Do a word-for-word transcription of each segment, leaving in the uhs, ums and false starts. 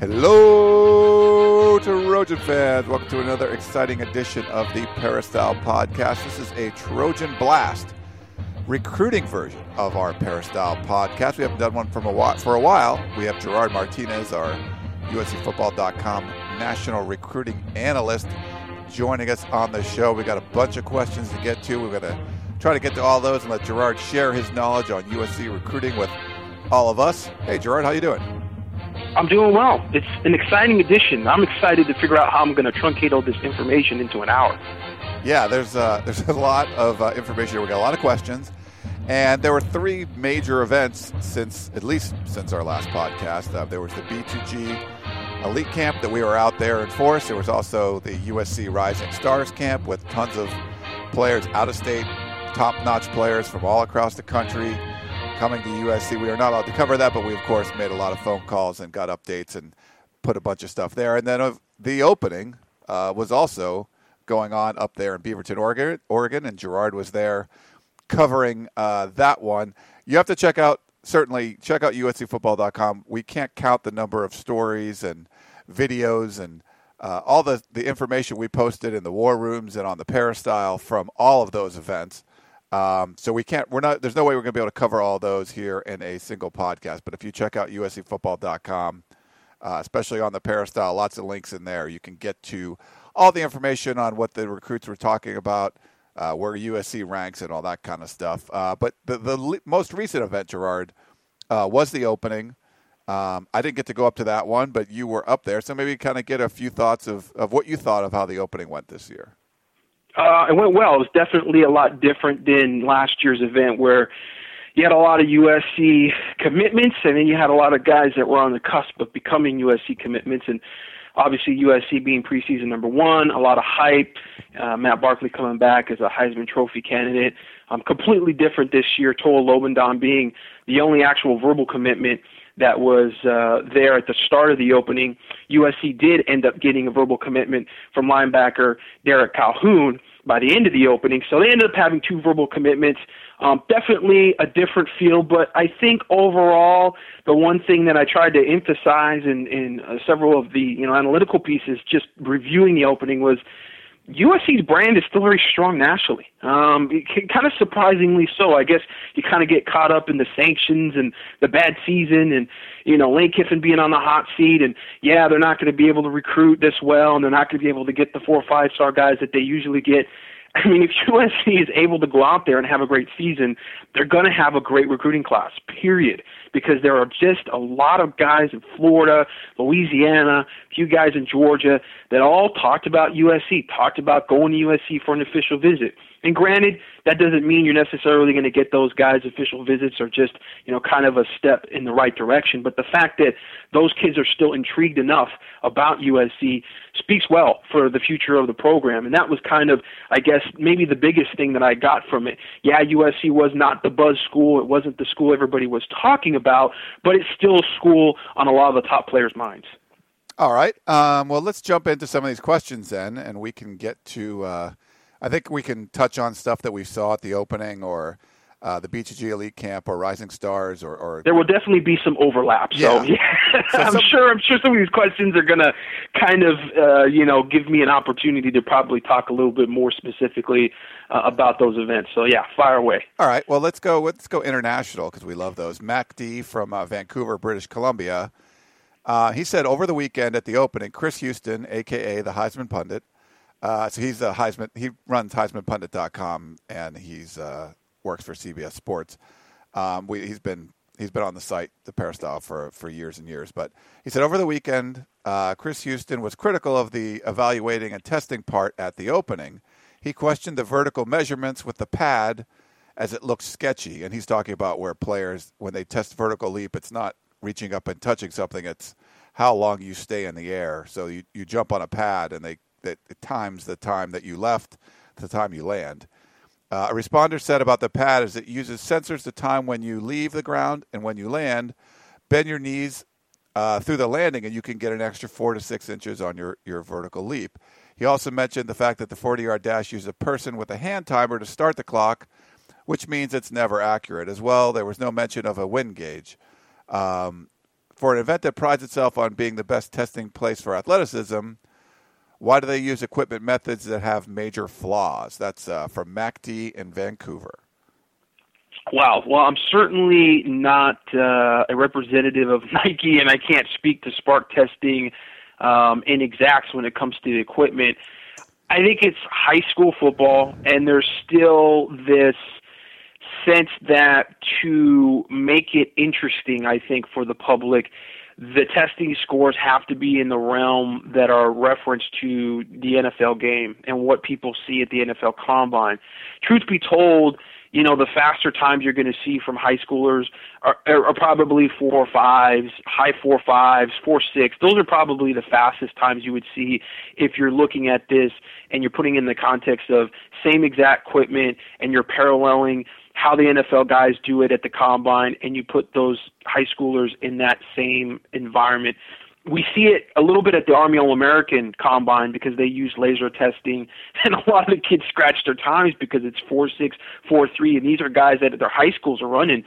Hello, Trojan fans. Welcome to another exciting edition of the Peristyle Podcast. This is a Trojan Blast recruiting version of our Peristyle Podcast. We haven't done one from a while, for a while. We have Gerard Martinez, our U S C football dot com national recruiting analyst, joining us on the show. We got a bunch of questions to get to. We're going to try to get to all those and let Gerard share his knowledge on U S C recruiting with all of us. Hey, Gerard, how you doing? I'm doing well. It's an exciting edition. I'm excited to figure out how I'm going to truncate all this information into an hour. Yeah, there's uh, there's a lot of uh, information. We got a lot of questions, and there were three major events since at least since our last podcast. Uh, there was the B two G elite camp that we were out there in force. There was also the U S C Rising Stars camp with tons of players out of state, top-notch players from all across the country coming to U S C. We are not allowed to cover that, but we, of course, made a lot of phone calls and got updates and put a bunch of stuff there. And then the opening uh, was also going on up there in Beaverton, Oregon, Oregon, and Gerard was there covering uh, that one. You have to check out, certainly, check out U S C football dot com. We can't count the number of stories and videos and uh, all the, the information we posted in the war rooms and on the Peristyle from all of those events. Um, so we can't, we're not, there's no way we're going to be able to cover all those here in a single podcast. But if you check out U S C football dot com, uh, especially on the Peristyle, lots of links in there. You can get to all the information on what the recruits were talking about, uh, where U S C ranks and all that kind of stuff. Uh, but the, the le- most recent event, Gerard, uh, was the opening. Um, I didn't get to go up to that one, but you were up there. So maybe kind of get a few thoughts of, of what you thought of how the opening went this year. Uh, it went well. It was definitely a lot different than last year's event where you had a lot of U S C commitments and then you had a lot of guys that were on the cusp of becoming U S C commitments. And obviously U S C being preseason number one, a lot of hype, uh, Matt Barkley coming back as a Heisman Trophy candidate. Um, completely different this year, Toa Lobendon being the only actual verbal commitment that was uh, there at the start of the opening. U S C did end up getting a verbal commitment from linebacker Derek Calhoun by the end of the opening. So they ended up having two verbal commitments. Um, definitely a different feel, but I think overall the one thing that I tried to emphasize in, in uh, several of the you know analytical pieces just reviewing the opening was U S C's brand is still very strong nationally. Um, kind of surprisingly so. I guess you kind of get caught up in the sanctions and the bad season and, you know, Lane Kiffin being on the hot seat and, yeah, they're not going to be able to recruit this well and they're not going to be able to get the four or five-star guys that they usually get. I mean, if U S C is able to go out there and have a great season, they're going to have a great recruiting class, period, because there are just a lot of guys in Florida, Louisiana, a few guys in Georgia that all talked about U S C, talked about going to U S C for an official visit. And granted, that doesn't mean you're necessarily going to get those guys' official visits or just, you know, kind of a step in the right direction. But the fact that those kids are still intrigued enough about U S C speaks well for the future of the program. And that was kind of, I guess, maybe the biggest thing that I got from it. Yeah, U S C was not the buzz school. It wasn't the school everybody was talking about, but it's still a school on a lot of the top players' minds. All right. Um, well, let's jump into some of these questions then, and we can get to uh... – I think we can touch on stuff that we saw at the opening or uh, the B two G Elite Camp or Rising Stars. or, or There will definitely be some overlap. Yeah. So, yeah. so I'm, some... sure, I'm sure some of these questions are going to kind of, uh, you know, give me an opportunity to probably talk a little bit more specifically uh, about those events. So, yeah, fire away. All right. Well, let's go Let's go international because we love those. Mac D from uh, Vancouver, British Columbia. Uh, he said over the weekend at the opening, Chris Houston, a k a the Heisman Pundit, Uh, so he's a Heisman. He runs Heisman Pundit dot com, and he's uh, works for C B S Sports. Um, we, he's been he's been on the site, the Peristyle, for for years and years. But he said over the weekend, uh, Chris Houston was critical of the evaluating and testing part at the opening. He questioned the vertical measurements with the pad, as it looked sketchy. And he's talking about where players, when they test vertical leap, it's not reaching up and touching something. It's how long you stay in the air. So you, you jump on a pad, and they that it times the time that you left to the time you land. Uh, a responder said about the pad is it uses sensors to time when you leave the ground and when you land. Bend your knees uh, through the landing, and you can get an extra four to six inches on your, your vertical leap. He also mentioned the fact that the forty-yard dash uses a person with a hand timer to start the clock, which means it's never accurate. As well, there was no mention of a wind gauge. Um, for an event that prides itself on being the best testing place for athleticism, why do they use equipment methods that have major flaws? That's uh, from M A C D in Vancouver. Wow. Well, I'm certainly not uh, a representative of Nike, and I can't speak to Spark testing um, in exacts when it comes to the equipment. I think it's high school football, and there's still this sense that to make it interesting, I think, for the public, the testing scores have to be in the realm that are referenced to the N F L game and what people see at the N F L combine. Truth be told, you know, the faster times you're going to see from high schoolers are, are probably four fives, high four fives, four six. Those are probably the fastest times you would see if you're looking at this and you're putting in the context of same exact equipment and you're paralleling how the N F L guys do it at the combine, and you put those high schoolers in that same environment. We see it a little bit at the Army All-American Combine because they use laser testing, and a lot of the kids scratch their times because it's four six, four three, and these are guys that at their high schools are running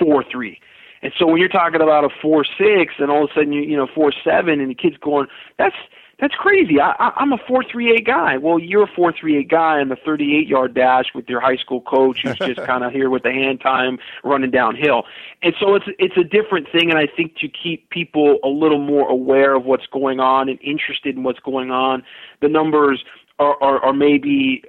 four three. And so when you're talking about a four six and all of a sudden, you, you know, four seven, and the kid's going, that's that's crazy. I, I, I'm a four three eight guy. Well, you're a four three eight guy in the thirty-eight-yard dash with your high school coach who's just kind of here with the hand time running downhill. And so it's it's a different thing, and I think to keep people a little more aware of what's going on and interested in what's going on, the numbers are, are, are maybe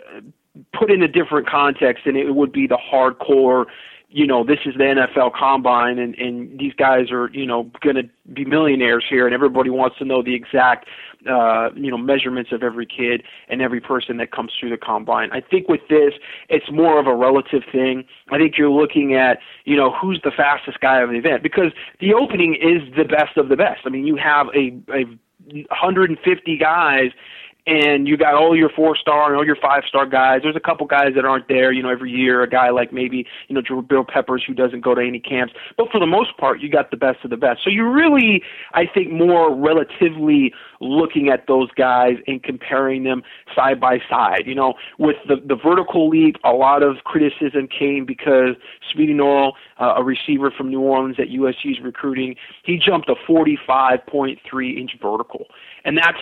put in a different context, and it would be the hardcore, you know, this is the N F L Combine, and, and these guys are, you know, going to be millionaires here, and everybody wants to know the exact, uh, you know, measurements of every kid and every person that comes through the Combine. I think with this, it's more of a relative thing. I think you're looking at, you know, who's the fastest guy of an event, because the opening is the best of the best. I mean, you have a, a one hundred fifty guys, and you got all your four-star and all your five-star guys. There's a couple guys that aren't there, you know, every year. A guy like maybe, you know, Bill Peppers who doesn't go to any camps. But for the most part, you got the best of the best. So you're really, I think, more relatively looking at those guys and comparing them side by side. You know, with the, the vertical leap, a lot of criticism came because Speedy Norrell, uh, a receiver from New Orleans that U S C's recruiting, he jumped a forty-five point three inch vertical. And that's,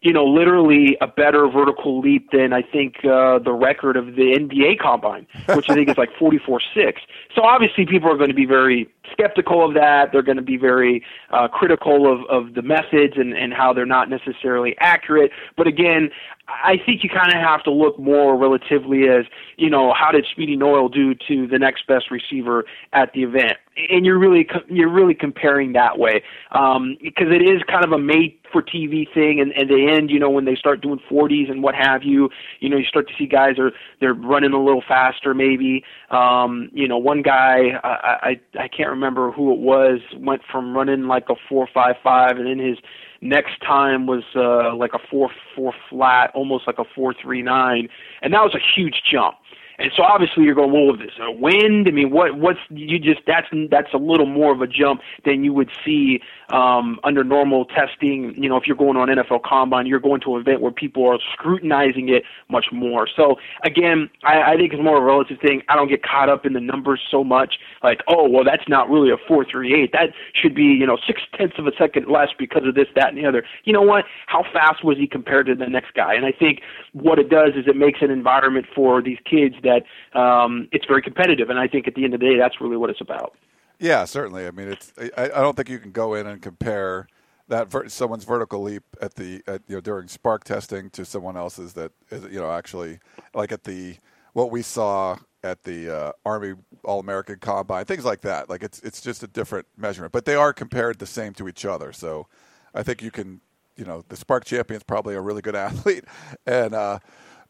you know, literally a better vertical leap than I think uh, the record of the N B A Combine, which I think is like forty-four six. So obviously people are going to be very skeptical of that. They're going to be very uh, critical of, of the methods and, and how they're not necessarily accurate. But again, I think you kind of have to look more relatively as, you know, how did Speedy Norrell do to the next best receiver at the event? And you're really you're really comparing that way um, because it is kind of a made-for-T V thing. And at the end, you know, when they start doing forties and what have you, you know, you start to see guys are they're running a little faster maybe. Um, you know, one guy, I, I I can't remember who it was, went from running like a four five five and then his next time was uh, like a four four flat, almost like a four three nine, and that was a huge jump. And so obviously you're going, well, is this a wind? I mean, what? What's you just that's that's a little more of a jump than you would see um, under normal testing. You know, if you're going on N F L Combine, you're going to an event where people are scrutinizing it much more. So again, I, I think it's more of a relative thing. I don't get caught up in the numbers so much. Like, oh, well, that's not really a four three eight. That should be, you know, six tenths of a second less because of this, that, and the other. You know what? How fast was he compared to the next guy? And I think what it does is it makes an environment for these kids that um, it's very competitive, and I think at the end of the day, that's really what it's about. Yeah, certainly. I mean, it's. I, I don't think you can go in and compare that ver- someone's vertical leap at the at, you know during Spark testing to someone else's that is, you know actually like at the what we saw at the uh, Army All-American Combine, things like that. Like it's it's just a different measurement, but they are compared the same to each other. So I think you can you know the Spark champion's probably a really good athlete, and. Uh,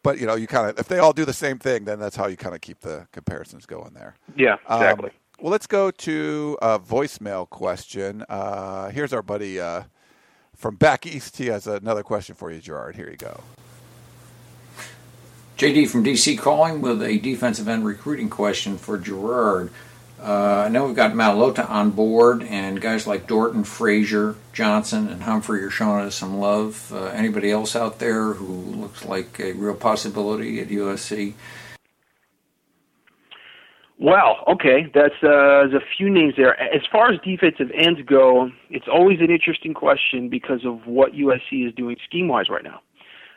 But, you know, you kind of if they all do the same thing, then that's how you kind of keep the comparisons going there. Yeah, exactly. Um, Well, let's go to a voicemail question. Uh, here's our buddy uh, from back east. He has another question for you, Gerard. Here you go. J D from D C calling with a defensive end recruiting question for Gerard. Uh, I know we've got Malata on board, and guys like Dorton, Frazier, Johnson, and Humphrey are showing us some love. Uh, anybody else out there who looks like a real possibility at U S C? Well, okay, that's uh, there's a few names there. As far as defensive ends go, it's always an interesting question because of what U S C is doing scheme-wise right now.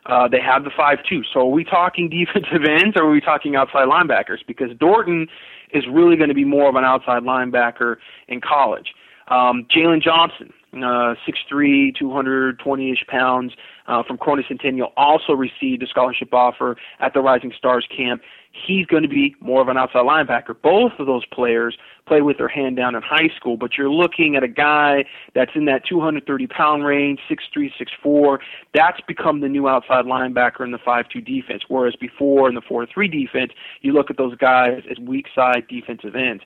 Uh, they have the five two. So are we talking defensive ends or are we talking outside linebackers? Because Dorton is really going to be more of an outside linebacker in college. Um, Jalen Johnson, uh, six three, two hundred twenty-ish pounds uh, from Corona Centennial, also received a scholarship offer at the Rising Stars camp. He's going to be more of an outside linebacker. Both of those players play with their hand down in high school, but you're looking at a guy that's in that two hundred thirty pound range, six three, six four. That's become the new outside linebacker in the five two defense, whereas before in the four three defense, you look at those guys as weak side defensive ends.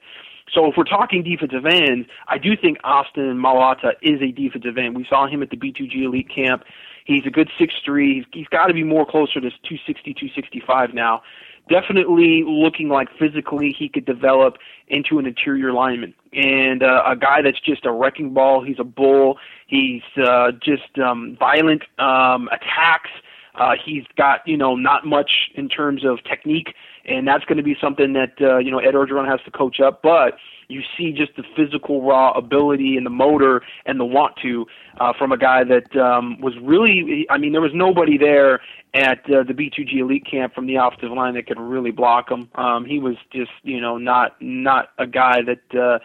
So if we're talking defensive ends, I do think Austin Malata is a defensive end. We saw him at the B two G elite camp. He's a good six three. He's, he's got to be more closer to two sixty, two sixty-five now. Definitely looking like physically he could develop into an interior lineman. And uh, a guy that's just a wrecking ball. He's a bull. He's uh, just um, violent um, attacks. Uh, he's got, you know, not much in terms of technique. And that's going to be something that, uh, you know, Ed Orgeron has to coach up. But you see just the physical raw ability and the motor and the want to uh, from a guy that um, was really, I mean, there was nobody there at uh, the B two G elite camp from the offensive line that could really block him. Um, he was just, you know, not not a guy that uh,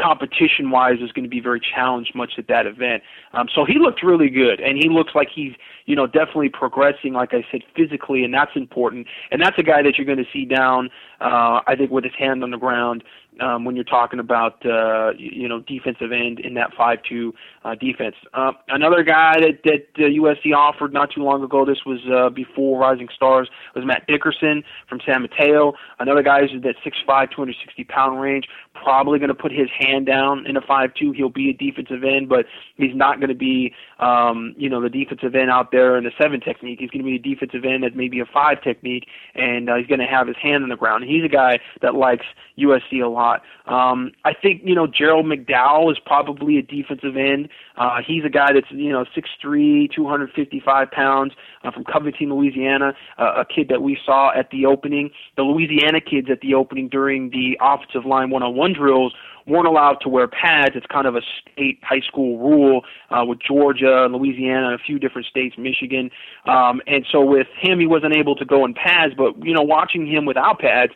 competition-wise is going to be very challenged much at that event. Um, so he looked really good, and he looks like he's, you know, definitely progressing, like I said, physically, and that's important. And that's a guy that you're going to see down, uh, I think, with his hand on the ground um, when you're talking about, uh, you know, defensive end in that five two uh, defense. Uh, another guy that, that uh, U S C offered not too long ago, this was uh, before Rising Stars, was Matt Dickerson from San Mateo. Another guy who's in that six five, two hundred sixty pound range, probably going to put his hand down in a five two. He'll be a defensive end, but he's not going to be, um, you know, the defensive end out there in the seven technique. He's going to be a defensive end at maybe a five technique, and uh, he's going to have his hand on the ground. And he's a guy that likes U S C a lot. Um, I think, you know, Gerald McDowell is probably a defensive end. Uh, he's a guy that's, you know, six three, two hundred fifty-five pounds uh, from Covington, Louisiana, uh, a kid that we saw at the opening. The Louisiana kids at the opening during the offensive line one-on-one drills weren't allowed to wear pads. It's kind of a state high school rule uh, with Georgia and Louisiana and a few different states, Michigan. Um, and so with him, he wasn't able to go in pads, but, you know, watching him without pads,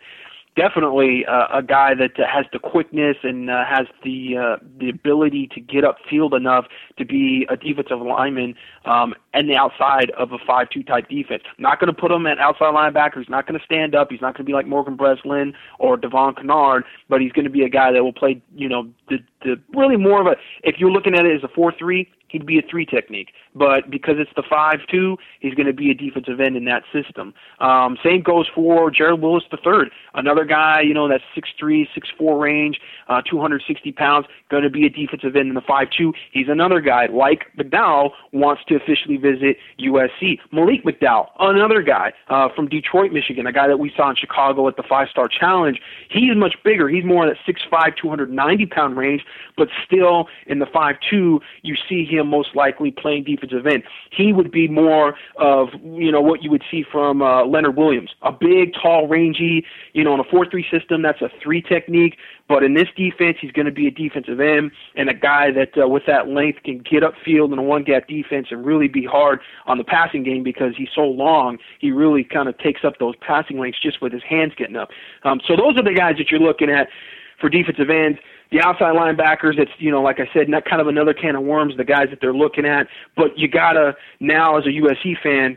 definitely uh, a guy that uh, has the quickness and uh, has the uh, the ability to get upfield enough to be a defensive lineman um, and the outside of a five two type defense. Not going to put him at outside linebacker. He's not going to stand up. He's not going to be like Morgan Breslin or Devon Kennard, but he's going to be a guy that will play, you know, the, the really more of a, if you're looking at it as a four three, he'd be a three technique. But because it's the five two, he's going to be a defensive end in that system. Um, same goes for Jared Willis the third. Another guy, you know, that's six three, six four range, uh, two hundred sixty pounds, going to be a defensive end in the five two. He's another guy, like McDowell, wants to officially visit U S C. Malik McDowell, another guy uh, from Detroit, Michigan, a guy that we saw in Chicago at the five-star challenge. He's much bigger. He's more in that six five, two hundred ninety pound range, but still in the five two, you see him most likely playing defensive end. He would be more of, you know, what you would see from uh, Leonard Williams, a big, tall, rangy, you know, in a four three system, that's a three technique. But in this defense, he's going to be a defensive end and a guy that, uh, with that length, can get upfield in a one-gap defense and really be hard on the passing game because he's so long. He really kind of takes up those passing lengths just with his hands getting up. Um, so those are the guys that you're looking at for defensive ends. The outside linebackers, it's, you know, like I said, not kind of another can of worms, the guys that they're looking at. But you got to, now as a U S C fan,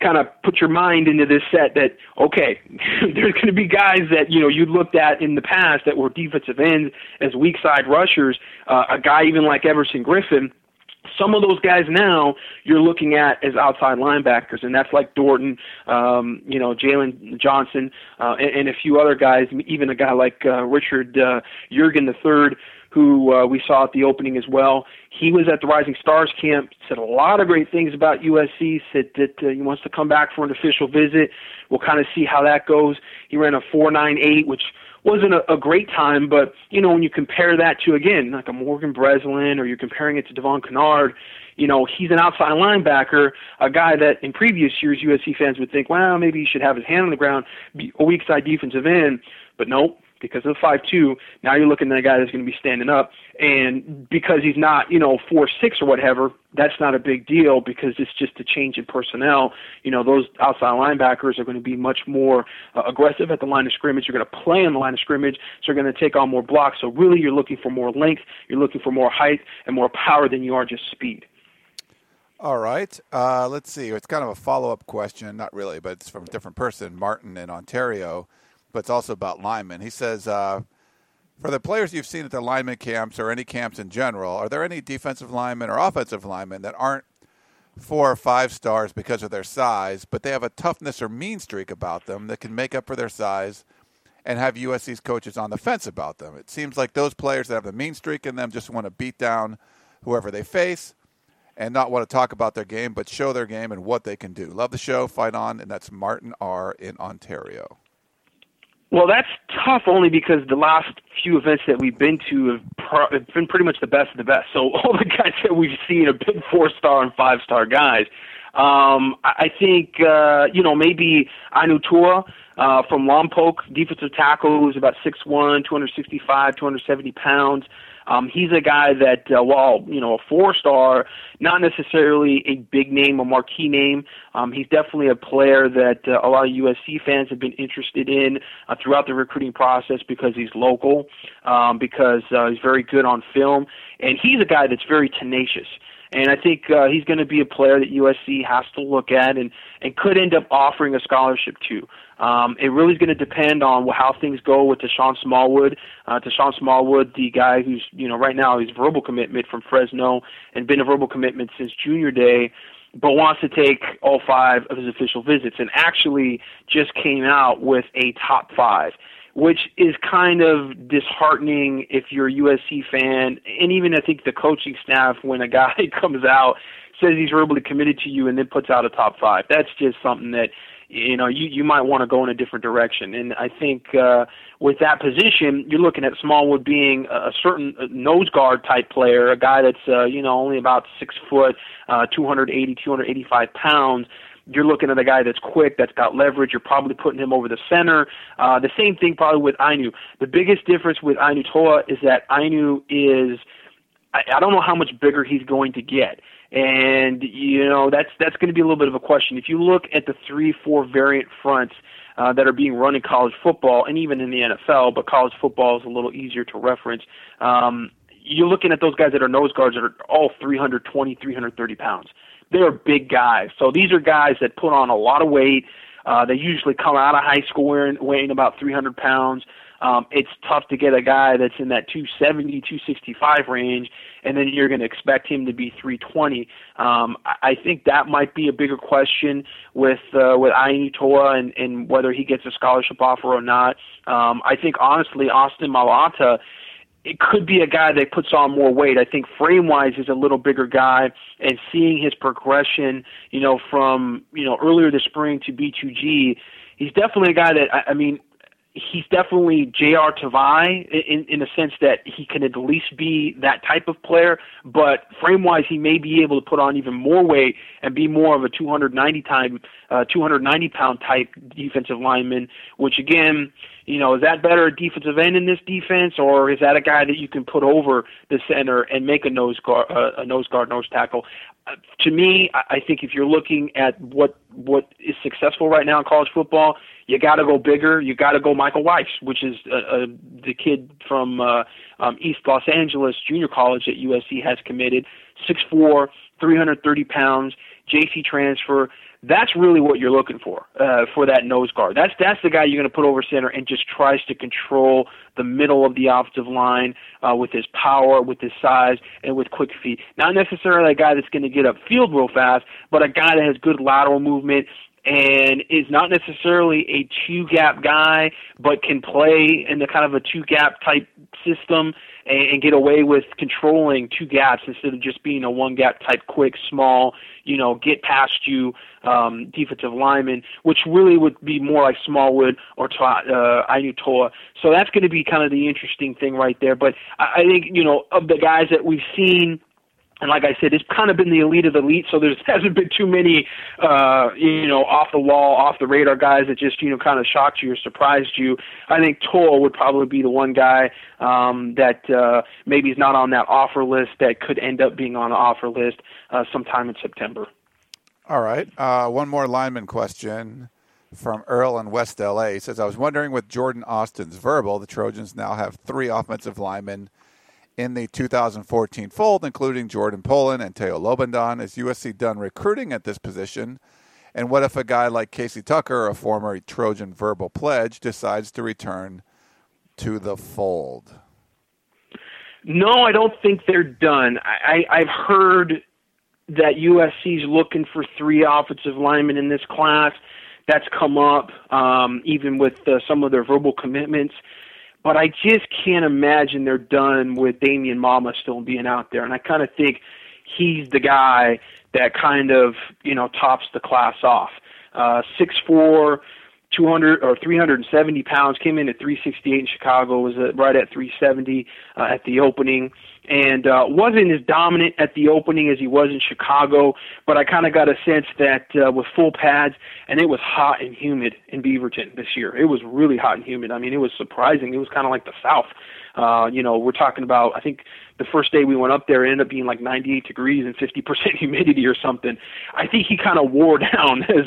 kind of put your mind into this set that, okay, there's going to be guys that, you know, you looked at in the past that were defensive ends as weak side rushers. Uh, a guy even like Everson Griffin, some of those guys now you're looking at as outside linebackers, and that's like Dorton, um, you know, Jalen Johnson, uh, and, and a few other guys, even a guy like uh, Richard uh, Jurgen the third, who uh, we saw at the opening as well. He was at the Rising Stars camp, said a lot of great things about U S C, said that uh, he wants to come back for an official visit. We'll kind of see how that goes. He ran a four nine eight, which wasn't a, a great time, but, you know, when you compare that to, again, like a Morgan Breslin, or you're comparing it to Devon Kennard, you know, he's an outside linebacker, a guy that in previous years U S C fans would think, well, maybe he should have his hand on the ground, be a weak side defensive end, but nope. Because of the five two, now you're looking at a guy that's going to be standing up. And because he's not, you know, four six or whatever, that's not a big deal because it's just a change in personnel. You know, those outside linebackers are going to be much more uh, aggressive at the line of scrimmage. You're going to play on the line of scrimmage, so you're going to take on more blocks. So really you're looking for more length, you're looking for more height and more power than you are just speed. All right. Uh, let's see. It's kind of a follow-up question. Not really, but it's from a different person, Martin in Ontario. But it's also about linemen. He says, uh, for the players you've seen at the lineman camps or any camps in general, are there any defensive linemen or offensive linemen that aren't four or five stars because of their size, but they have a toughness or mean streak about them that can make up for their size and have U S C's coaches on the fence about them? It seems like those players that have the mean streak in them just want to beat down whoever they face and not want to talk about their game, but show their game and what they can do. Love the show. Fight on. And that's Martin R. in Ontario. Well, that's tough only because the last few events that we've been to have, pro- have been pretty much the best of the best. So all the guys that we've seen have been four-star and five-star guys. Um, I think, uh, you know, maybe Ainu Tua uh, from Lompoc, defensive tackle, who's about six one, two sixty-five, two seventy pounds. Um, he's a guy that, uh, while, you know, a four-star, not necessarily a big name, a marquee name, um, he's definitely a player that uh, a lot of U S C fans have been interested in uh, throughout the recruiting process because he's local, um, because uh, he's very good on film, and he's a guy that's very tenacious. And I think uh, he's going to be a player that U S C has to look at and, and could end up offering a scholarship to. Um, it really is going to depend on how things go with Deshaun Smallwood. Uh, Deshaun Smallwood, the guy who's, you know, right now he's a verbal commitment from Fresno and been a verbal commitment since junior day, but wants to take all five of his official visits and actually just came out with a top five, which is kind of disheartening if you're a U S C fan, and even I think the coaching staff, when a guy comes out, says he's verbally committed to you and then puts out a top five. That's just something that, you know, you, you might want to go in a different direction. And I think uh, with that position, you're looking at Smallwood being a certain nose guard type player, a guy that's, uh, you know, only about six foot, uh, two eighty, two eighty-five pounds. You're looking at a guy that's quick, that's got leverage. You're probably putting him over the center. Uh, the same thing probably with Ainu. The biggest difference with Ainu Tua is that Ainu is, I, I don't know how much bigger he's going to get. And, you know, that's that's going to be a little bit of a question. If you look at the three, four variant fronts uh, that are being run in college football and even in the N F L, but college football is a little easier to reference, um, you're looking at those guys that are nose guards that are all three twenty, three thirty pounds. They're big guys. So these are guys that put on a lot of weight. Uh, they usually come out of high school wearing, weighing about three hundred pounds. Um, it's tough to get a guy that's in that two seventy, two sixty-five range, and then you're going to expect him to be three twenty. Um, I think that might be a bigger question with uh, with Ainu Tua and, and whether he gets a scholarship offer or not. Um, I think, honestly, Austin Malata, it could be a guy that puts on more weight. I think frame-wise is a little bigger guy, and seeing his progression, you know, from, you know, earlier this spring to B two G, he's definitely a guy that, I, I mean, he's definitely J R Tavai in, in the sense that he can at least be that type of player, but frame-wise he may be able to put on even more weight and be more of a two ninety time, uh, two ninety pound type defensive lineman, which again, you know, is that better a defensive end in this defense, or is that a guy that you can put over the center and make a nose guard, uh, a nose guard, nose tackle? Uh, to me, I think if you're looking at what what is successful right now in college football, you got to go bigger. You got to go Michael Weiss, which is uh, uh, the kid from uh, um, East Los Angeles Junior College that U S C has committed, six four, three thirty pounds, J C transfer. that's really what you're looking for, uh, for that nose guard. That's that's the guy you're going to put over center and just tries to control the middle of the offensive line uh, with his power, with his size, and with quick feet. Not necessarily a guy that's going to get upfield real fast, but a guy that has good lateral movement and is not necessarily a two-gap guy, but can play in the kind of a two-gap type system and, and get away with controlling two gaps instead of just being a one-gap type quick, small, you know, get past you um, defensive lineman, which really would be more like Smallwood or uh, Ainu Tua. So that's going to be kind of the interesting thing right there. But I, I think, you know, of the guys that we've seen, and like I said, it's kind of been the elite of the elite, so there hasn't been too many, uh, you know, off the wall, off the radar guys that just, you know, kind of shocked you or surprised you. I think Tua would probably be the one guy um, that uh, maybe is not on that offer list that could end up being on the offer list uh, sometime in September. All right. Uh, one more lineman question from Earl in West L A. He says, I was wondering with Jordan Austin's verbal, the Trojans now have three offensive linemen in the two thousand fourteen fold, including Jordan Poland and Teo Lobendon. Is U S C done recruiting at this position? And what if a guy like Casey Tucker, a former Trojan verbal pledge, decides to return to the fold? No, I don't think they're done. I, I, I've heard that U S C's looking for three offensive linemen in this class. That's come up, um, even with uh, some of their verbal commitments. But I just can't imagine they're done with Damian Mama still being out there. And I kind of think he's the guy that kind of, you know, tops the class off. Uh, six four, two hundred or three hundred seventy pounds, came in at three sixty-eight in Chicago, was right at three seventy uh, at the opening. And uh, wasn't as dominant at the opening as he was in Chicago, but I kind of got a sense that uh, with full pads, and it was hot and humid in Beaverton this year. It was really hot and humid. I mean, it was surprising. It was kind of like the South. Uh, you know, we're talking about, I think the first day we went up there, it ended up being like ninety-eight degrees and fifty percent humidity or something. I think he kind of wore down as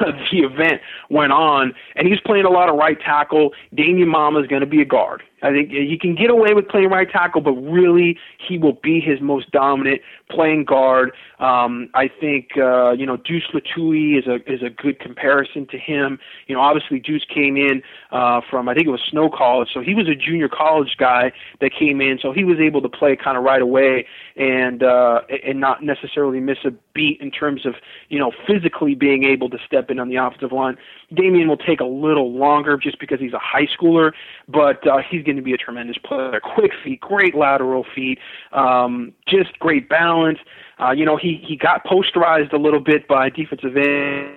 the event went on, and he's playing a lot of right tackle. Damian Mama is going to be a guard. I think he can get away with playing right tackle, but really he will be his most dominant playing guard. Um, I think, uh, you know, Deuce Latui is a is a good comparison to him. You know, obviously Deuce came in uh, from, I think it was Snow College, so he was a junior college guy that came in, so he was able to play kind of right away and uh, and not necessarily miss a beat in terms of, you know, physically being able to step in on the offensive line. Damian will take a little longer just because he's a high schooler, but uh, he's going to be a tremendous player. Quick feet, great lateral feet, um, just great balance. Uh, you know, he, he got posterized a little bit by defensive end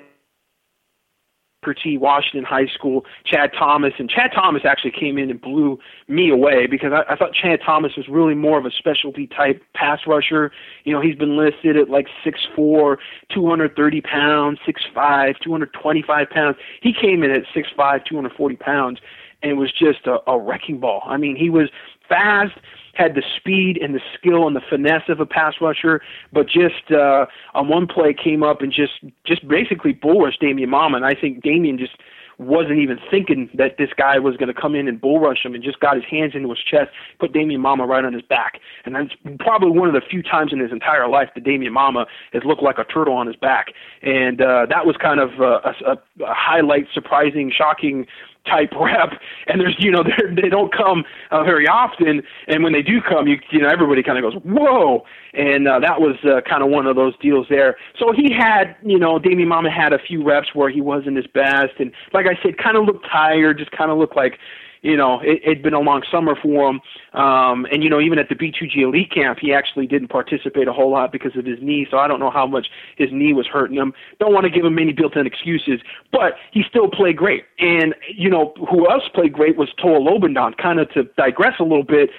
T. Washington High School, Chad Thomas, and Chad Thomas actually came in and blew me away because I, I thought Chad Thomas was really more of a specialty type pass rusher. You know, he's been listed at like six four, two hundred thirty pounds, six five, two hundred twenty-five pounds. He came in at six five, two hundred forty pounds, and was just a, a wrecking ball. I mean, he was fast, had the speed and the skill and the finesse of a pass rusher, but just uh, on one play came up and just, just basically bull rushed Damian Mama. And I think Damian just wasn't even thinking that this guy was going to come in and bull rush him, and just got his hands into his chest, put Damian Mama right on his back. And that's probably one of the few times in his entire life that Damian Mama has looked like a turtle on his back. And uh, that was kind of a, a, a highlight, surprising, shocking type rep, and there's, you know, they don't come uh, very often, and when they do come, you, you know, everybody kind of goes, whoa, and uh, that was uh, kind of one of those deals there. So he had, you know, Damian Mama had a few reps where he wasn't his best, and like I said, kind of looked tired, just kind of looked like, you know, it had been a long summer for him. Um, and, you know, even at the B two G elite camp, he actually didn't participate a whole lot because of his knee. So I don't know how much his knee was hurting him. Don't want to give him any built-in excuses, but he still played great. And, you know, who else played great was Teo Lobendon. Kind of to digress a little bit,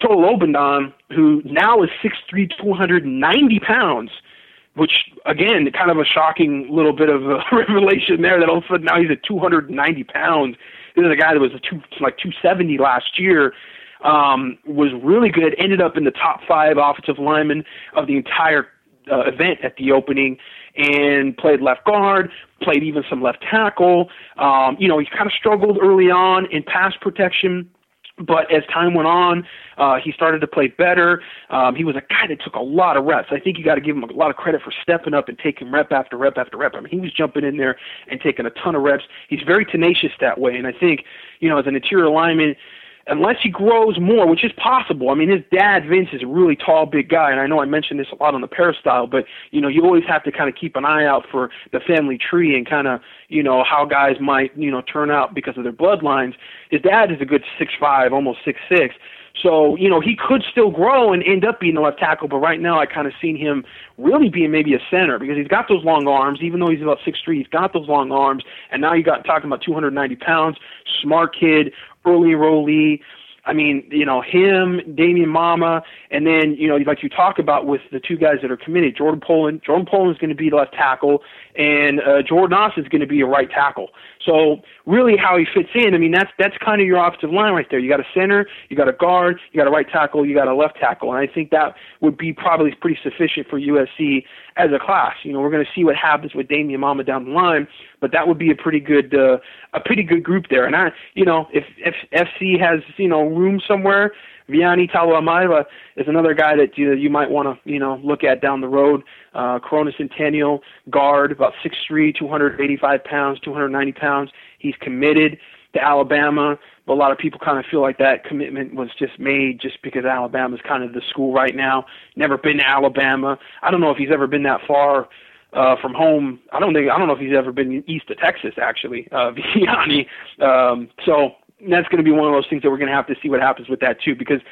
Teo Lobendon, who now is six three, two hundred ninety pounds, which, again, kind of a shocking little bit of a revelation there that all of a sudden now he's at two hundred ninety pounds. This is a guy that was two, like two seventy last year, um, was really good, ended up in the top five offensive linemen of the entire uh, event at the opening, and played left guard, played even some left tackle. Um, you know, he kind of struggled early on in pass protection, But as time went on, uh, he started to play better. Um, he was a guy that took a lot of reps. I think you got to give him a lot of credit for stepping up and taking rep after rep after rep. I mean, he was jumping in there and taking a ton of reps. He's very tenacious that way. And I think, you know, as an interior lineman, unless he grows more, which is possible. I mean, his dad, Vince, is a really tall, big guy, and I know I mentioned this a lot on the Peristyle, but, you know, you always have to kind of keep an eye out for the family tree and kind of, you know, how guys might, you know, turn out because of their bloodlines. His dad is a good six five, almost six six. So, you know, he could still grow and end up being a left tackle, but right now I kind of seen him really being maybe a center because he's got those long arms. Even though he's about six three, he's got those long arms, and now you got talking about two hundred ninety pounds, smart kid, early enrollee. I mean, you know, him, Damian Mama, and then, you know, like you talk about with the two guys that are committed, Jordan Poland. Jordan Poland is going to be the left tackle, and uh, Jordan Austin is going to be a right tackle. So really how he fits in, I mean, that's that's kind of your offensive line right there. You got a center, you got a guard, you got a right tackle, you got a left tackle, and I think that would be probably pretty sufficient for U S C as a class. You know, we're going to see what happens with Damian Mama down the line, but that would be a pretty good uh, a pretty good group there. And, I, you know, if, if F C has, you know, room somewhere, Vianney Talavaiva is another guy that you, you might want to, you know, look at down the road. Uh, Corona Centennial, guard, about six three, two hundred eighty-five pounds, two hundred ninety pounds. He's committed to Alabama, but a lot of people kind of feel like that commitment was just made just because Alabama's kind of the school right now. Never been to Alabama. I don't know if he's ever been that far uh, from home. I don't think, I don't know if he's ever been east of Texas, actually, uh, Vianney. Um, so, that's going to be one of those things that we're going to have to see what happens with that too, because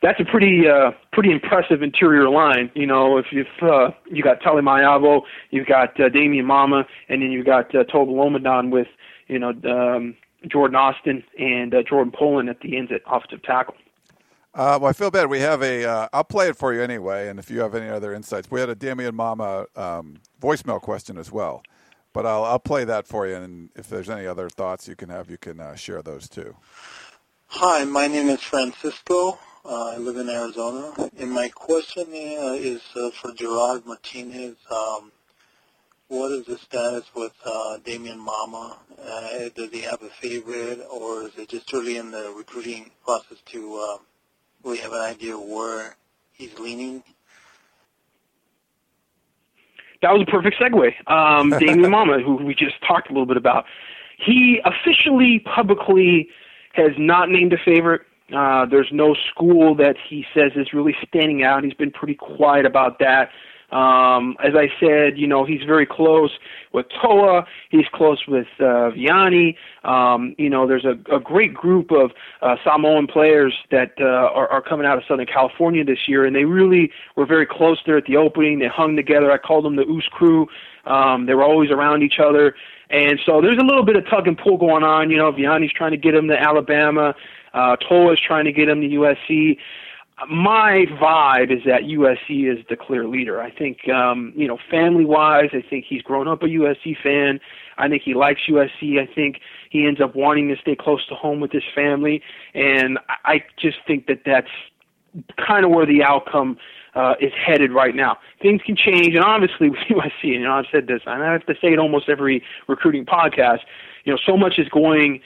that's a pretty uh, pretty impressive interior line. You know, if you've uh, you got Talimaiavo, you've got uh, Damian Mama, and then you've got uh, Toba Lomadon with, you know, um, Jordan Austin and uh, Jordan Poland at the ends at offensive tackle. Uh, well, I feel bad. We have a uh, – I'll play it for you anyway, and if you have any other insights. We had a Damian Mama um, voicemail question as well. But I'll, I'll play that for you, and if there's any other thoughts you can have, you can uh, share those too. Hi, my name is Francisco. Uh, I live in Arizona. And my question uh, is uh, for Gerard Martinez. Um, what is the status with uh, Damian Mama? Uh, does he have a favorite, or is it just early in the recruiting process to uh, really have an idea where he's leaning? That was a perfect segue. Um, Damian Mama, who we just talked a little bit about, he officially, publicly has not named a favorite. Uh, there's no school that he says is really standing out. He's been pretty quiet about that. Um, as I said, you know, he's very close with Toa. He's close with uh, Vianney. Um, you know, there's a, a great group of uh, Samoan players that uh, are, are coming out of Southern California this year, and they really were very close there at the opening. They hung together. I called them the Ooze Crew. Um, they were always around each other. And so there's a little bit of tug and pull going on. You know, Vianney's trying to get him to Alabama. Uh, Toa's trying to get him to U S C. My vibe is that U S C is the clear leader. I think, um, you know, family-wise, I think he's grown up a U S C fan. I think he likes U S C. I think he ends up wanting to stay close to home with his family. And I just think that that's kind of where the outcome uh, is headed right now. Things can change. And obviously with U S C, and you know, I've said this, and I have to say it almost every recruiting podcast, you know, so much is going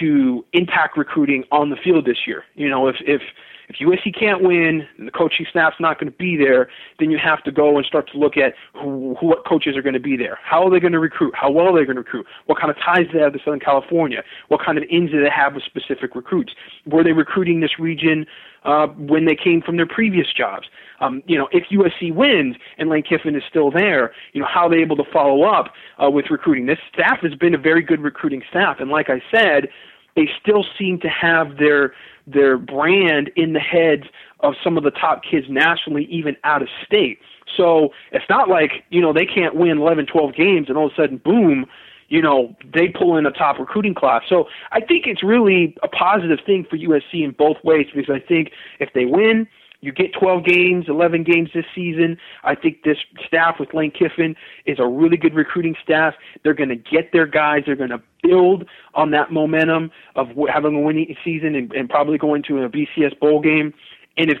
to impact recruiting on the field this year. You know, if, if, If U S C can't win and the coaching staff's not going to be there, then you have to go and start to look at who, who, what coaches are going to be there. How are they going to recruit? How well are they going to recruit? What kind of ties do they have to Southern California? What kind of ends do they have with specific recruits? Were they recruiting this region uh, when they came from their previous jobs? Um, you know, if U S C wins and Lane Kiffin is still there, you know, how are they able to follow up uh, with recruiting? This staff has been a very good recruiting staff, and like I said, they still seem to have their their brand in the heads of some of the top kids nationally, even out of state. So it's not like, you know, they can't win eleven, twelve games and all of a sudden, boom, you know, they pull in a top recruiting class. So I think it's really a positive thing for U S C in both ways, because I think if they win, you get twelve games, eleven games this season. I think this staff with Lane Kiffin is a really good recruiting staff. They're going to get their guys. They're going to build on that momentum of having a winning season and, and probably going to a B C S bowl game. And if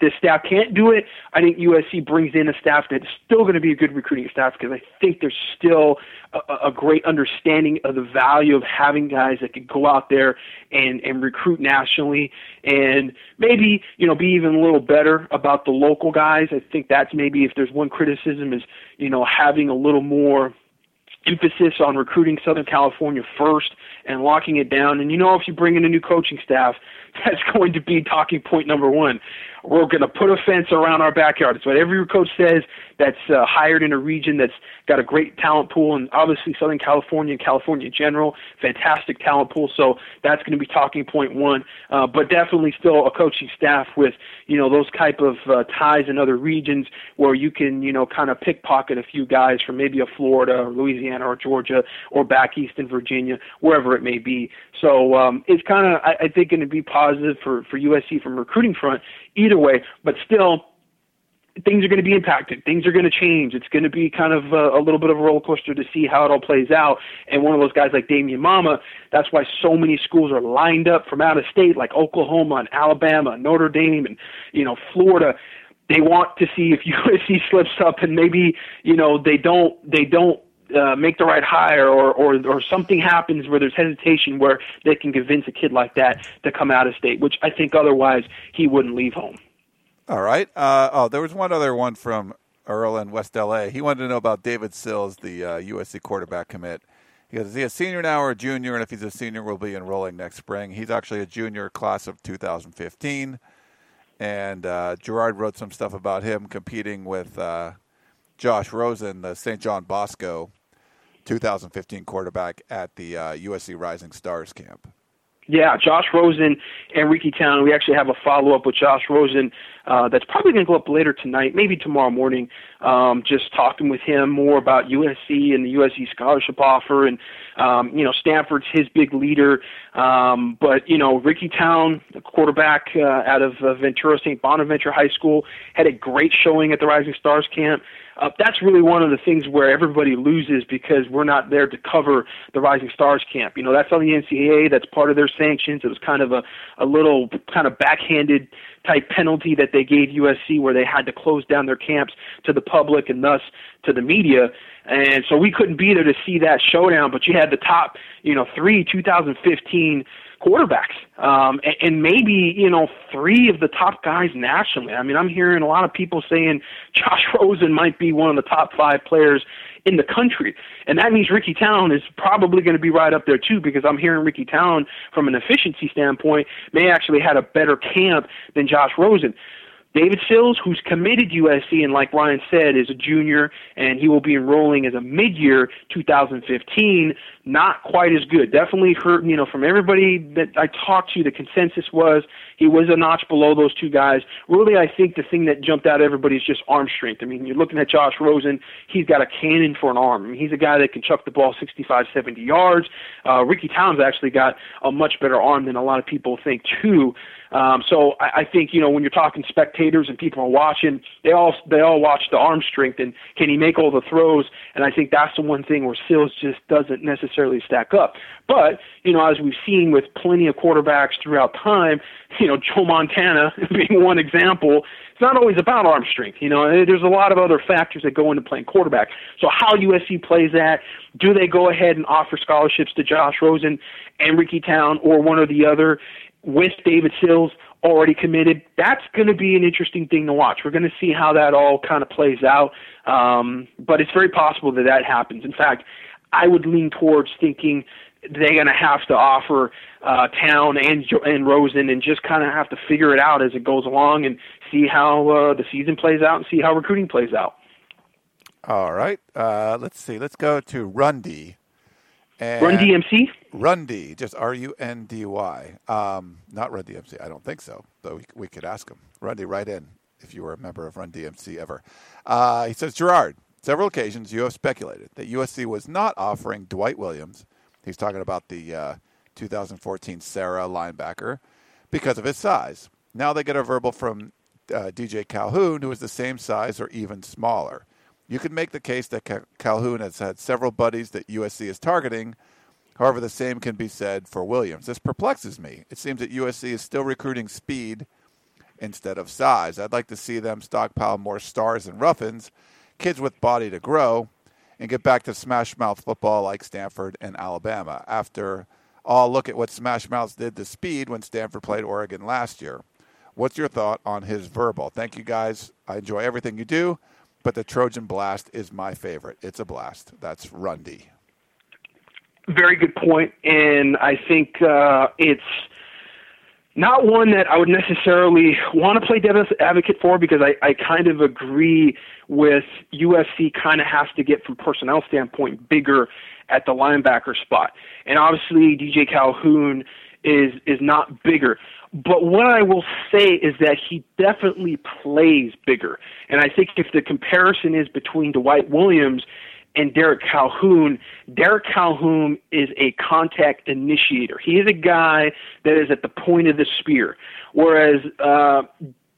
this staff can't do it, I think U S C brings in a staff that's still going to be a good recruiting staff, because I think there's still a, a great understanding of the value of having guys that could go out there and, and recruit nationally, and maybe, you know, be even a little better about the local guys. I think that's maybe, if there's one criticism, is, you know, having a little more emphasis on recruiting Southern California first and locking it down. And, you know, if you bring in a new coaching staff, that's going to be talking point number one. We're going to put a fence around our backyard. It's what every coach says that's uh, hired in a region that's got a great talent pool, and obviously Southern California and California in general, fantastic talent pool. So that's going to be talking point one. Uh, but definitely still a coaching staff with, you know, those type of uh, ties in other regions where you can, you know, kind of pickpocket a few guys from maybe a Florida or Louisiana or Georgia or back east in Virginia, wherever it may be. So um, it's kind of, I, I think, going to be positive for, for U S C from recruiting front, either way, but still things are going to be impacted. Things are going to change. It's going to be kind of a, a little bit of a roller coaster to see how it all plays out. And one of those guys like Damian Mama, that's why so many schools are lined up from out of state, like Oklahoma and Alabama, Notre Dame, and, you know, Florida. They want to see if U S C slips up and maybe, you know, they don't, they don't, Uh, make the right hire, or, or or something happens where there's hesitation where they can convince a kid like that to come out of state, which I think otherwise he wouldn't leave home. All right. Uh, oh, there was one other one from Earl in West L A. He wanted to know about David Sills, the uh, U S C quarterback commit. He goes, is he a senior now or a junior? And if he's a senior, we'll be enrolling next spring. He's actually a junior, class of two thousand fifteen. And uh, Gerard wrote some stuff about him competing with uh, Josh Rosen, the Saint John Bosco two thousand fifteen quarterback at the uh, U S C Rising Stars camp. Yeah, Josh Rosen and Ricky Town. We actually have a follow-up with Josh Rosen uh, that's probably going to go up later tonight, maybe tomorrow morning, um, just talking with him more about U S C and the U S C scholarship offer. And, um, you know, Stanford's his big leader. Um, but, you know, Ricky Town, the quarterback uh, out of uh, Ventura Saint Bonaventure High School, had a great showing at the Rising Stars camp. Uh, that's really one of the things where everybody loses, because we're not there to cover the Rising Stars camp. You know, that's on the N C double A. That's part of their sanctions. It was kind of a, a little kind of backhanded type penalty that they gave U S C, where they had to close down their camps to the public and thus to the media. And so we couldn't be there to see that showdown, but you had the top, you know, three two thousand fifteen quarterbacks, um, and, and maybe, you know, three of the top guys nationally. I mean, I'm hearing a lot of people saying Josh Rosen might be one of the top five players in the country. And that means Ricky Town is probably going to be right up there too, because I'm hearing Ricky Town, from an efficiency standpoint, may actually had a better camp than Josh Rosen. David Sills, who's committed to U S C, and like Ryan said, is a junior, and he will be enrolling as a mid-year two thousand fifteen, not quite as good. Definitely hurt, you know, from everybody that I talked to, the consensus was he was a notch below those two guys. Really, I think the thing that jumped out at everybody is just arm strength. I mean, you're looking at Josh Rosen, he's got a cannon for an arm. I mean, he's a guy that can chuck the ball sixty-five, seventy yards. Uh, Ricky Town's actually got a much better arm than a lot of people think, too. Um, so I, I think, you know, when you're talking spectators and people are watching, they all they all watch the arm strength and can he make all the throws, and I think that's the one thing where Sills just doesn't necessarily stack up. But, you know, as we've seen with plenty of quarterbacks throughout time, you know, Joe Montana being one example, it's not always about arm strength. You know, there's a lot of other factors that go into playing quarterback. So how U S C plays that, do they go ahead and offer scholarships to Josh Rosen and Ricky Town, or one or the other, with David Sills already committed? That's going to be an interesting thing to watch. We're going to see how that all kind of plays out. Um, but it's very possible that that happens. In fact, I would lean towards thinking they're going to have to offer uh, Town and and Rosen, and just kind of have to figure it out as it goes along and see how uh, the season plays out and see how recruiting plays out. All right. Uh, let's see. Let's go to Rundy. And Run D M C? Run D, just R U N D Y. Um, not Run D M C, I don't think so, but we, we could ask him. Rundy, write in if you were a member of Run D M C ever. Uh, he says, Gerard, several occasions you have speculated that U S C was not offering Dwight Williams, he's talking about the uh, two thousand fourteen Sarah linebacker, because of his size. Now they get a verbal from uh, D J Calhoun, who is the same size or even smaller. You could make the case that Calhoun has had several buddies that U S C is targeting. However, the same can be said for Williams. This perplexes me. It seems that U S C is still recruiting speed instead of size. I'd like to see them stockpile more stars and roughins, kids with body to grow, and get back to smash mouth football like Stanford and Alabama. After all, look at what smash mouths did to speed when Stanford played Oregon last year. What's your thought on his verbal? Thank you, guys. I enjoy everything you do, but the Trojan Blast is my favorite. It's a blast. That's Rundy. Very good point, and I think uh, it's not one that I would necessarily want to play devil's advocate for, because I, I kind of agree with U S C kind of has to get, from personnel standpoint, bigger at the linebacker spot. And obviously D J Calhoun is is not bigger. But what I will say is that he definitely plays bigger. And I think if the comparison is between Dwight Williams and Derek Calhoun, Derek Calhoun is a contact initiator. He is a guy that is at the point of the spear, whereas uh,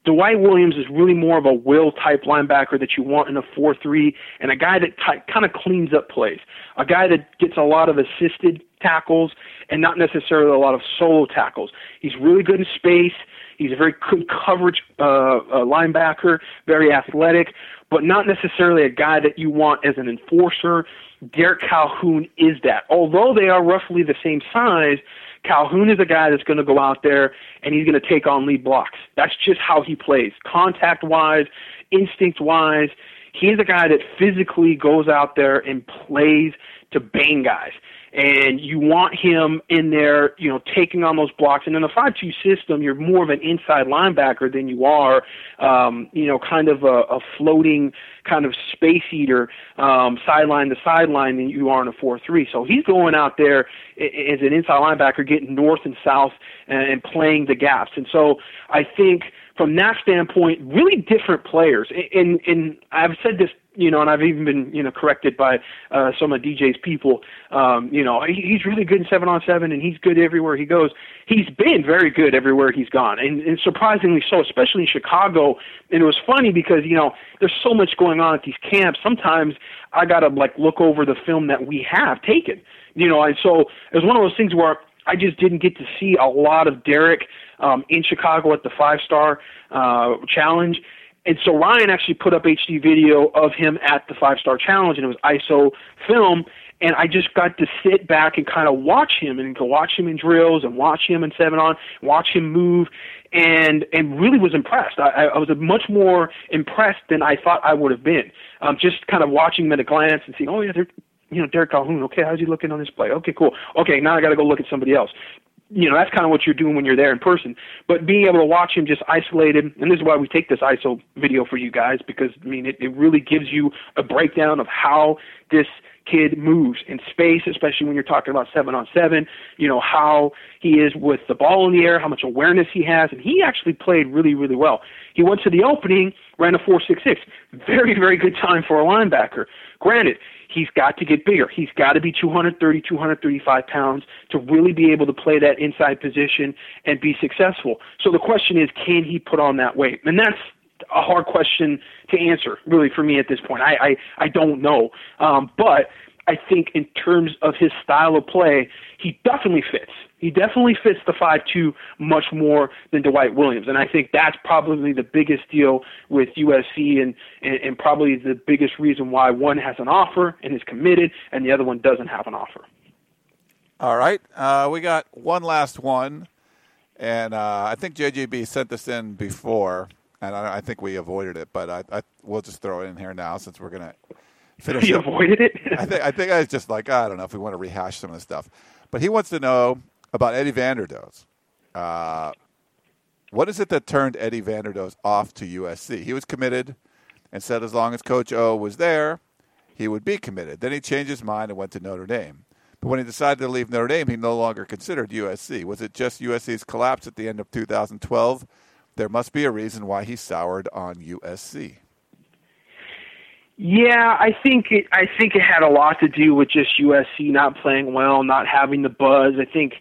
Dwight Williams is really more of a will-type linebacker that you want in a four three, and a guy that ty- kind of cleans up plays, a guy that gets a lot of assisted tackles and not necessarily a lot of solo tackles. He's really good in space. He's a very good coverage uh, uh, linebacker, very athletic, but not necessarily a guy that you want as an enforcer. Derek Calhoun is that. Although they are roughly the same size, Calhoun is a guy that's going to go out there and he's going to take on lead blocks. That's just how he plays, contact-wise, instinct-wise. He's a guy that physically goes out there and plays to bang guys. And you want him in there, you know, taking on those blocks. And in a five two system, you're more of an inside linebacker than you are, um, you know, kind of a, a floating kind of space eater, um, sideline to sideline, than you are in a four three. So he's going out there as an inside linebacker, getting north and south and playing the gaps. And so I think from that standpoint, really different players. And, and I've said this, you know, and I've even been, you know, corrected by uh, some of D J's people. Um, you know, he, he's really good in seven on seven, and he's good everywhere he goes. He's been very good everywhere he's gone, and, and surprisingly so, especially in Chicago. And it was funny because, you know, there's so much going on at these camps. Sometimes I got to, like, look over the film that we have taken, you know. And so it was one of those things where I just didn't get to see a lot of Derek um, in Chicago at the five-star uh, challenge. And so Ryan actually put up H D video of him at the five-star challenge, and it was I S O film, and I just got to sit back and kind of watch him, and to watch him in drills and watch him in seven on, watch him move, and and really was impressed. I, I was much more impressed than I thought I would have been, um, just kind of watching him at a glance and seeing, oh, yeah, they're, you know, Derek Calhoun, okay, how's he looking on this play? Okay, cool. Okay, now I got to go look at somebody else. You know, that's kind of what you're doing when you're there in person. But being able to watch him just isolated, and this is why we take this I S O video for you guys, because, I mean, it, it really gives you a breakdown of how this kid moves in space, especially when you're talking about seven on seven, you know, how he is with the ball in the air, how much awareness he has, and he actually played really, really well. He went to the opening, ran a four six six. Very, very good time for a linebacker. Granted, he's got to get bigger. He's got to be two thirty, two thirty-five pounds to really be able to play that inside position and be successful. So the question is, can he put on that weight? And that's a hard question to answer, really, for me at this point. I, I, I don't know. Um, but I think in terms of his style of play, he definitely fits. He definitely fits the five two much more than Dwight Williams. And I think that's probably the biggest deal with U S C, and, and, and probably the biggest reason why one has an offer and is committed and the other one doesn't have an offer. All right. Uh, we got one last one. And uh, I think J G B sent this in before, and I, I think we avoided it. But I, I we'll just throw it in here now since we're going to finish it. You avoided it? I, think, I think I was just like, I don't know if we want to rehash some of this stuff. But he wants to know about Eddie Vanderdoes. Uh, what is it that turned Eddie Vanderdoes off to U S C? He was committed and said as long as Coach O was there, he would be committed. Then he changed his mind and went to Notre Dame. But when he decided to leave Notre Dame, he no longer considered U S C. Was it just U S C's collapse at the end of two thousand twelve? There must be a reason why he soured on U S C. Yeah, I think it, I think it had a lot to do with just U S C not playing well, not having the buzz. I think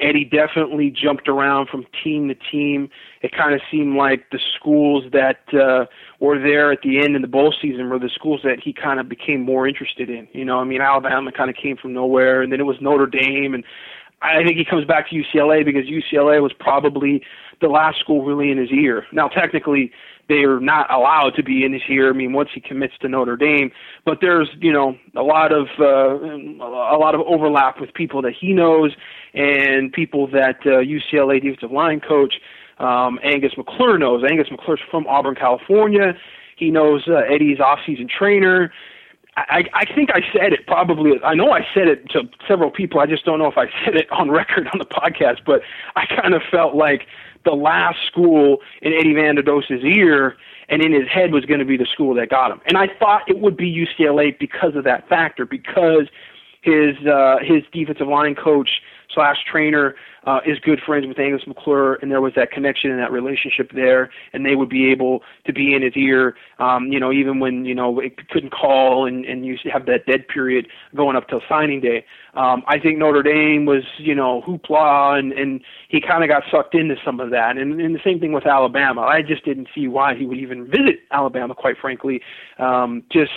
Eddie definitely jumped around from team to team. It kind of seemed like the schools that uh, were there at the end in the bowl season were the schools that he kind of became more interested in. You know, I mean, Alabama kind of came from nowhere, and then it was Notre Dame, and I think he comes back to U C L A because U C L A was probably the last school really in his ear. Now, technically, they are not allowed to be in his ear. I mean, once he commits to Notre Dame, but there's, you know, a lot of uh, a lot of overlap with people that he knows and people that uh, U C L A defensive line coach um, Angus McClure knows. Angus McClure's from Auburn, California. He knows uh, Eddie's off-season trainer. I, I think I said it probably. I know I said it to several people. I just don't know if I said it on record on the podcast, but I kind of felt like the last school in Eddie Vanderdoes' ear and in his head was going to be the school that got him. And I thought it would be U C L A because of that factor, because his uh, his defensive line coach slash trainer uh, is good friends with Angus McClure, and there was that connection and that relationship there, and they would be able to be in his ear, um, you know, even when, you know, it couldn't call and, and you have that dead period going up till signing day. Um, I think Notre Dame was, you know, hoopla, and, and he kind of got sucked into some of that. And, and the same thing with Alabama. I just didn't see why he would even visit Alabama, quite frankly, um, just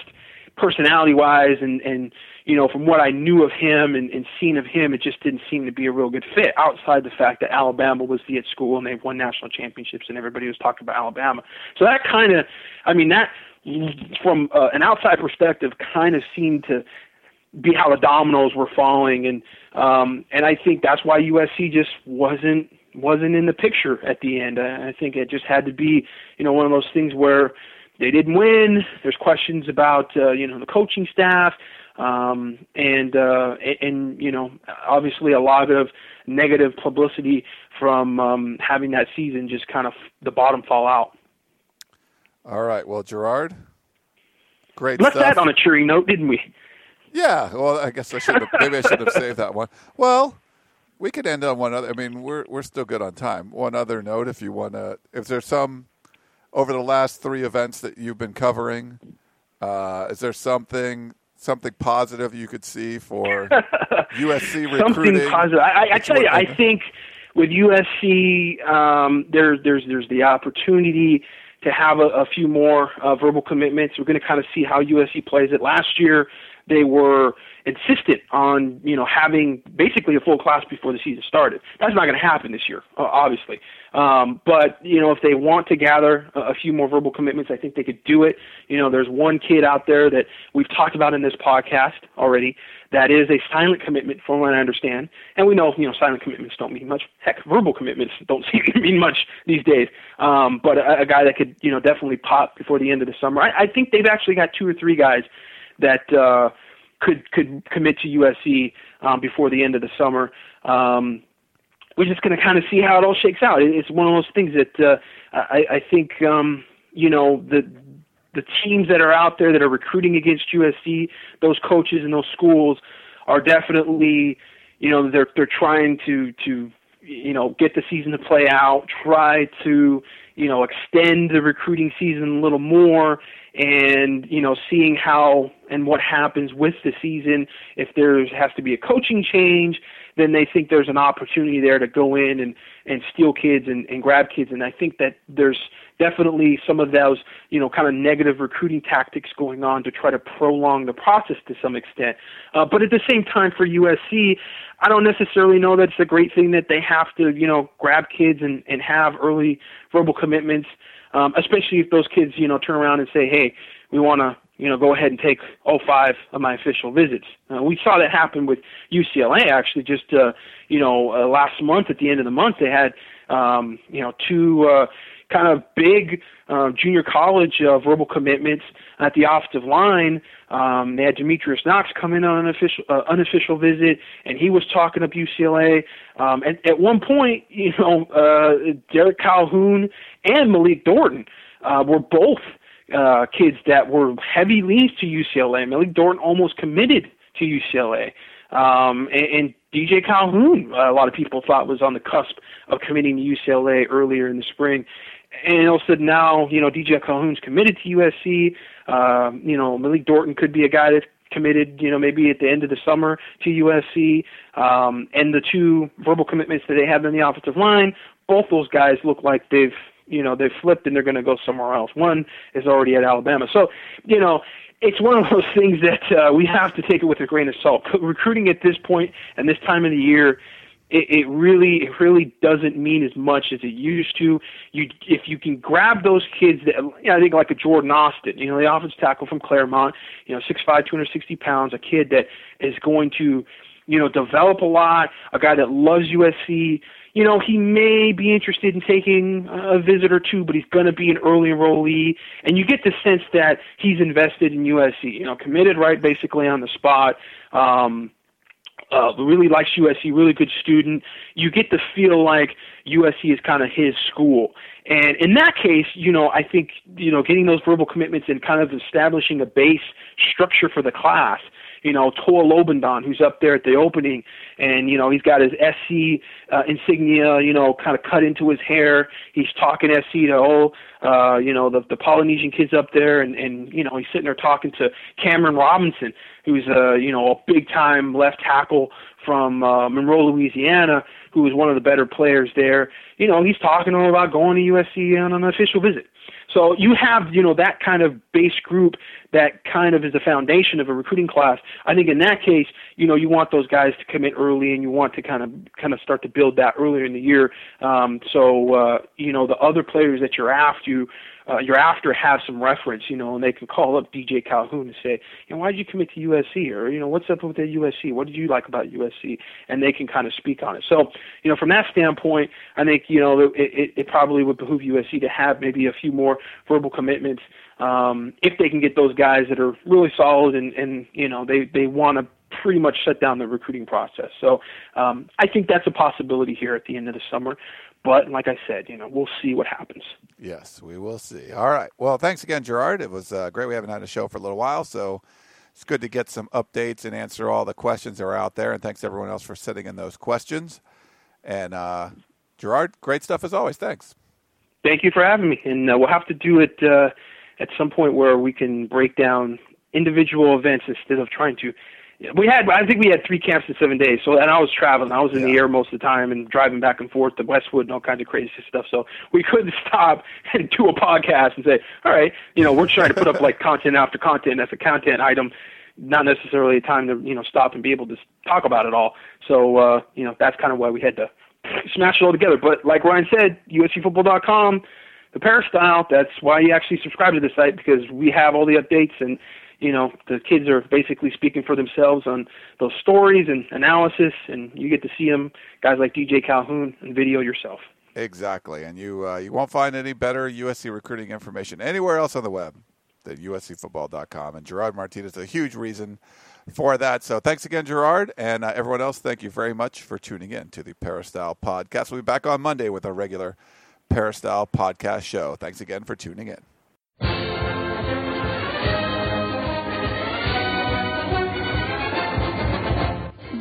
personality-wise and, and you know, from what I knew of him and, and seen of him, it just didn't seem to be a real good fit outside the fact that Alabama was the at school and they've won national championships and everybody was talking about Alabama. So that kind of, I mean, that from uh, an outside perspective kind of seemed to be how the dominoes were falling. And um, and I think that's why U S C just wasn't wasn't in the picture at the end. I, I think it just had to be, you know, one of those things where they didn't win. There's questions about, uh, you know, the coaching staff. Um, and, uh, and, you know, obviously a lot of negative publicity from um, having that season just kind of the bottom fall out. All right. Well, Gerard, great Left stuff. Left that on a cheering note, didn't we? Yeah. Well, I guess I should have, maybe I should have saved that one. Well, we could end on one other. I mean, we're, we're still good on time. One other note, if you want to, if there's some over the last three events that you've been covering, uh, is there something Something positive you could see for U S C recruiting? Something positive. I, I tell you, I think with U S C, um, there, there's there's the opportunity to have a, a few more uh, verbal commitments. We're going to kind of see how U S C plays it. Last year, they were insistent on, you know, having basically a full class before the season started. That's not going to happen this year, obviously. Um, but, you know, if they want to gather a few more verbal commitments, I think they could do it. You know, there's one kid out there that we've talked about in this podcast already that is a silent commitment, from what I understand. And we know, you know, silent commitments don't mean much. Heck, verbal commitments don't seem to mean much these days. Um, but a, a guy that could, you know, definitely pop before the end of the summer. I, I think they've actually got two or three guys that uh, could could commit to U S C um, before the end of the summer. Um, we're just going to kind of see how it all shakes out. It's one of those things that uh, I, I think, um, you know, the the teams that are out there that are recruiting against U S C, those coaches and those schools are definitely, you know, they're they're trying to to you know get the season to play out, try to you know extend the recruiting season a little more. And, you know, seeing how and what happens with the season, if there has to be a coaching change, then they think there's an opportunity there to go in and, and steal kids and, and grab kids. And I think that there's definitely some of those, you know, kind of negative recruiting tactics going on to try to prolong the process to some extent. Uh, but at the same time for U S C, I don't necessarily know that it's a great thing that they have to, you know, grab kids and, and have early verbal commitments. Um, especially if those kids, you know, turn around and say, hey, we want to, you know, go ahead and take oh five of my official visits. Uh, we saw that happen with U C L A, actually, just, uh, you know, uh, last month at the end of the month, they had, um, you know, two uh, kind of big uh, junior college uh, verbal commitments at the offensive line. Um, they had Demetrius Knox come in on an official, uh, unofficial visit, and he was talking up U C L A. Um, and at one point, you know, uh, Derek Calhoun and Malik Dorton uh, were both uh, kids that were heavy leans to U C L A. Malik Dorton almost committed to U C L A. Um, and, and D J. Calhoun, uh, a lot of people thought, was on the cusp of committing to U C L A earlier in the spring. And also now, you know, D J. Calhoun's committed to U S C. Uh, you know, Malik Dorton could be a guy that's committed, you know, maybe at the end of the summer to U S C. Um, and the two verbal commitments that they have in the offensive line, both those guys look like they've, you know, they've flipped and they're going to go somewhere else. One is already at Alabama. So, you know, it's one of those things that uh, we have to take it with a grain of salt. Recruiting at this point and this time of the year It, it really, it really doesn't mean as much as it used to. You, if you can grab those kids that, you know, I think like a Jordan Austin, you know, the offensive tackle from Claremont, you know, six five, two hundred sixty pounds, a kid that is going to, you know, develop a lot, a guy that loves U S C. You know, he may be interested in taking a visit or two, but he's going to be an early enrollee. And you get the sense that he's invested in U S C, you know, committed right basically on the spot. Um, Uh, really likes U S C, really good student. You get to feel like U S C is kind of his school. And in that case, you know, I think, you know, getting those verbal commitments and kind of establishing a base structure for the class. You know, Tua Lobendon, who's up there at the opening, and, you know, he's got his S C uh, insignia, you know, kind of cut into his hair. He's talking S C to all, uh, you know, the, the Polynesian kids up there, and, and, you know, he's sitting there talking to Cameron Robinson, who's, uh, you know, a big-time left tackle from uh, Monroe, Louisiana, who is one of the better players there. You know, he's talking to him about going to U S C on an official visit. So you have, you know, that kind of base group that kind of is the foundation of a recruiting class. I think in that case, you know, you want those guys to commit early, and you want to kind of kind of start to build that earlier in the year. Um, so, uh, you know, the other players that you're after, you, uh, you're after have some reference, you know, and they can call up D J Calhoun and say, you know, why did you commit to U S C? Or, you know, what's up with that U S C? What did you like about U S C? And they can kind of speak on it. So, you know, from that standpoint, I think, you know, it, it, it probably would behoove U S C to have maybe a few more verbal commitments, um, if they can get those guys that are really solid and, and you know, they, they want to pretty much shut down the recruiting process. So um, I think that's a possibility here at the end of the summer. But like I said, you know, we'll see what happens. Yes, we will see. All right. Well, thanks again, Gerard. It was uh, great. We haven't had a show for a little while, so it's good to get some updates and answer all the questions that are out there. And thanks, everyone else, for sending in those questions. And, uh, Gerard, great stuff as always. Thanks. Thank you for having me, and uh, we'll have to do it uh, at some point where we can break down individual events instead of trying to. We had, I think, we had three camps in seven days. So, and I was traveling; I was in yeah. the air most of the time and driving back and forth to Westwood and all kinds of crazy stuff. So we couldn't stop and do a podcast and say, "All right, you know, we're trying to put up like content after content as a content item." Not necessarily a time to, you know, stop and be able to talk about it all. So, uh, you know, that's kind of why we had to smash it all together. But like Ryan said, U S C football dot com, the Peristyle, that's why you actually subscribe to the site, because we have all the updates, and, you know, the kids are basically speaking for themselves on those stories and analysis, and you get to see them, guys like D J Calhoun, and video yourself. Exactly, and you uh, you won't find any better U S C recruiting information anywhere else on the web than U S C football dot com, and Gerard Martinez is a huge reason for that. So thanks again, Gerard, and uh, everyone else, thank you very much for tuning in to the Peristyle Podcast. We'll be back on Monday with our regular Peristyle Podcast show. Thanks again for tuning in.